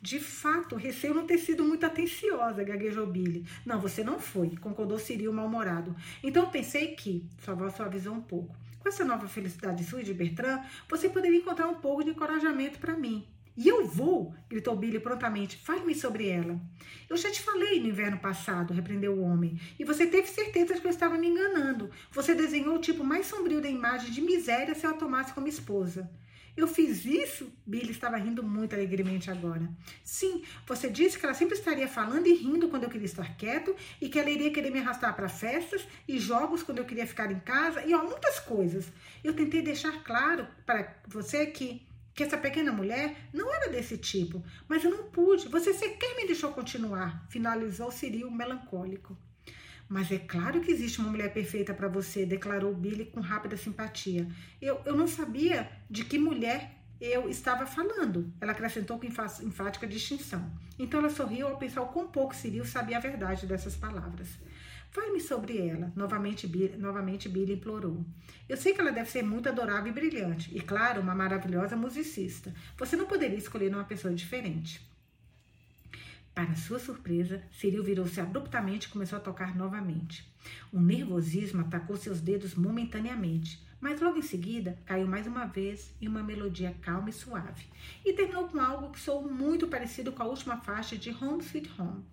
De fato, receio não ter sido muito atenciosa, gaguejou Billy. Não, você não foi, concordou Cyril mal-humorado. Então eu pensei que, sua voz suavizou um pouco, com essa nova felicidade sua e de Bertrand, você poderia encontrar um pouco de encorajamento para mim. E eu vou, gritou Billy prontamente, fale-me sobre ela. Eu já te falei no inverno passado, repreendeu o homem, e você teve certeza de que eu estava me enganando. Você desenhou o tipo mais sombrio da imagem de miséria se eu a tomasse como esposa. Eu fiz isso? Billy estava rindo muito alegremente agora. Sim, você disse que ela sempre estaria falando e rindo quando eu queria estar quieto, e que ela iria querer me arrastar para festas e jogos quando eu queria ficar em casa, e ó, muitas coisas. Eu tentei deixar claro para você que... que essa pequena mulher não era desse tipo, mas eu não pude, você sequer me deixou continuar, finalizou Cyril melancólico. Mas é claro que existe uma mulher perfeita para você, declarou Billy com rápida simpatia. Eu, eu não sabia de que mulher eu estava falando, ela acrescentou com enfática distinção. Então ela sorriu ao pensar o quão pouco Cyril sabia a verdade dessas palavras. Fale-me sobre ela, novamente Billy, novamente Billy implorou. Eu sei que ela deve ser muito adorável e brilhante, e claro, uma maravilhosa musicista. Você não poderia escolher uma pessoa diferente. Para sua surpresa, Cyril virou-se abruptamente e começou a tocar novamente. Um nervosismo atacou seus dedos momentaneamente, mas logo em seguida caiu mais uma vez em uma melodia calma e suave, e terminou com algo que soou muito parecido com a última faixa de Home Sweet Home.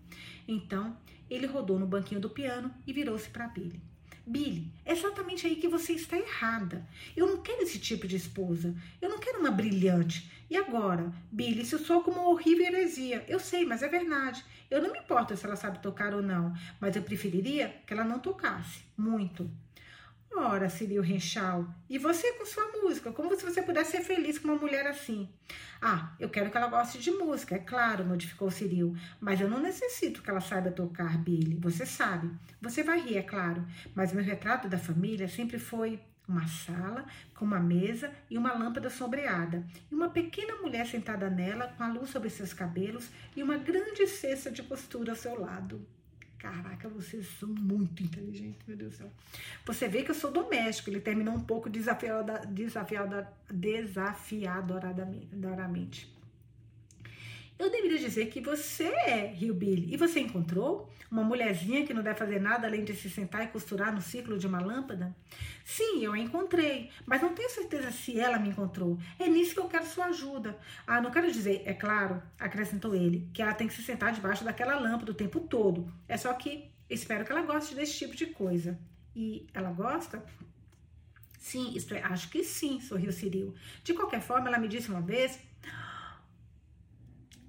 Então, ele rodou no banquinho do piano e virou-se para Billy. Billy, é exatamente aí que você está errada. Eu não quero esse tipo de esposa. Eu não quero uma brilhante. E agora, Billy, isso soa como uma horrível heresia. Eu sei, mas é verdade. Eu não me importo se ela sabe tocar ou não, mas eu preferiria que ela não tocasse. Muito. Ora, Cyril Renshaw, e você com sua música? Como se você pudesse ser feliz com uma mulher assim? Ah, eu quero que ela goste de música, é claro, modificou Cyril. Mas eu não necessito que ela saiba tocar, Billy. Você sabe. Você vai rir, é claro. Mas meu retrato da família sempre foi uma sala com uma mesa e uma lâmpada sombreada. E uma pequena mulher sentada nela com a luz sobre seus cabelos e uma grande cesta de costura ao seu lado. Caraca, vocês são muito inteligentes, meu Deus do céu. Você vê que eu sou doméstico. Ele terminou um pouco desafiado, desafiado, desafiadoramente. Eu deveria dizer que você é, riu Billy. E você encontrou uma mulherzinha que não deve fazer nada além de se sentar e costurar no círculo de uma lâmpada? Sim, eu a encontrei, mas não tenho certeza se ela me encontrou. É nisso que eu quero sua ajuda. Ah, não quero dizer, é claro, acrescentou ele, que ela tem que se sentar debaixo daquela lâmpada o tempo todo. É só que espero que ela goste desse tipo de coisa. E ela gosta? Sim, isto é, acho que sim, sorriu Cyril. De qualquer forma, ela me disse uma vez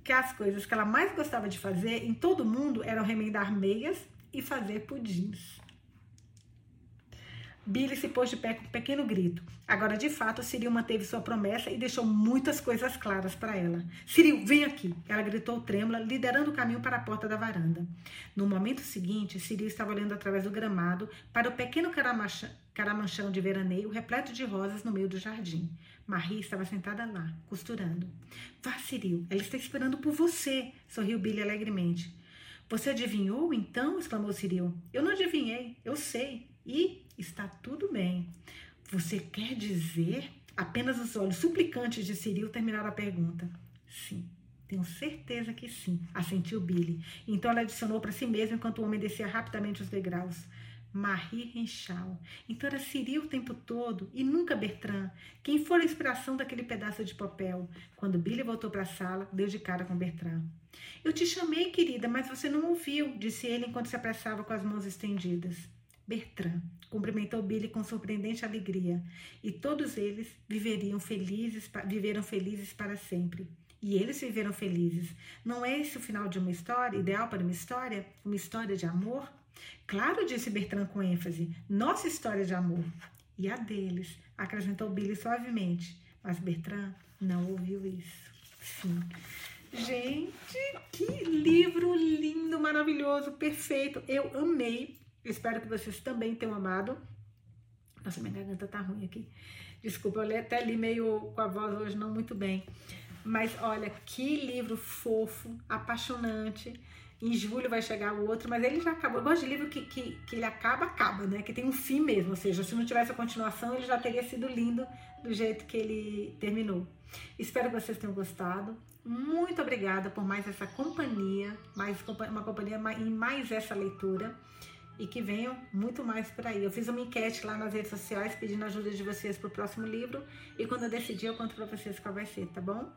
que as coisas que ela mais gostava de fazer em todo mundo eram remendar meias e fazer pudins. Billy se pôs de pé com um pequeno grito. Agora, de fato, Cyril manteve sua promessa e deixou muitas coisas claras para ela. Cyril, vem aqui! Ela gritou trêmula, liderando o caminho para a porta da varanda. No momento seguinte, Cyril estava olhando através do gramado para o pequeno caramanchão de veraneio repleto de rosas no meio do jardim. Marie estava sentada lá, costurando. Vá, Cyril, ela está esperando por você, sorriu Billy alegremente. Você adivinhou, então? Exclamou Cyril. Eu não adivinhei, eu sei. E está tudo bem. Você quer dizer? Apenas os olhos suplicantes de Cyril terminaram a pergunta. Sim, tenho certeza que sim, assentiu Billy. Então ela adicionou para si mesma enquanto o homem descia rapidamente os degraus. Marie Renchal. Então era Cyril o tempo todo e nunca Bertrand. Quem fora a inspiração daquele pedaço de papel? Quando Billy voltou para a sala, deu de cara com Bertrand. Eu te chamei, querida, mas você não ouviu, disse ele enquanto se apressava com as mãos estendidas. Bertrand cumprimentou Billy com surpreendente alegria e todos eles viveriam felizes, viveram felizes para sempre. E eles viveram felizes. Não é esse o final de uma história, ideal para uma história? Uma história de amor? Claro, disse Bertrand com ênfase, nossa história de amor. E a deles, acrescentou Billy suavemente. Mas Bertrand não ouviu isso. Sim. Gente, que livro lindo, maravilhoso, perfeito. Eu amei. Espero que vocês também tenham amado. Nossa, minha garganta tá ruim aqui. Desculpa, eu li até ali meio com a voz hoje não muito bem. Mas olha, que livro fofo, apaixonante. Em julho vai chegar o outro, mas ele já acabou. Eu gosto de livro que, que, que ele acaba, acaba, né? Que tem um fim mesmo, ou seja, se não tivesse a continuação, ele já teria sido lindo do jeito que ele terminou. Espero que vocês tenham gostado. Muito obrigada por mais essa companhia, mais uma companhia em mais essa leitura. E que venham muito mais por aí. Eu fiz uma enquete lá nas redes sociais pedindo a ajuda de vocês pro próximo livro. E quando eu decidir, eu conto pra vocês qual vai ser, tá bom?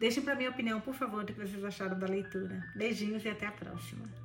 Deixem pra minha opinião, por favor, do que vocês acharam da leitura. Beijinhos e até a próxima.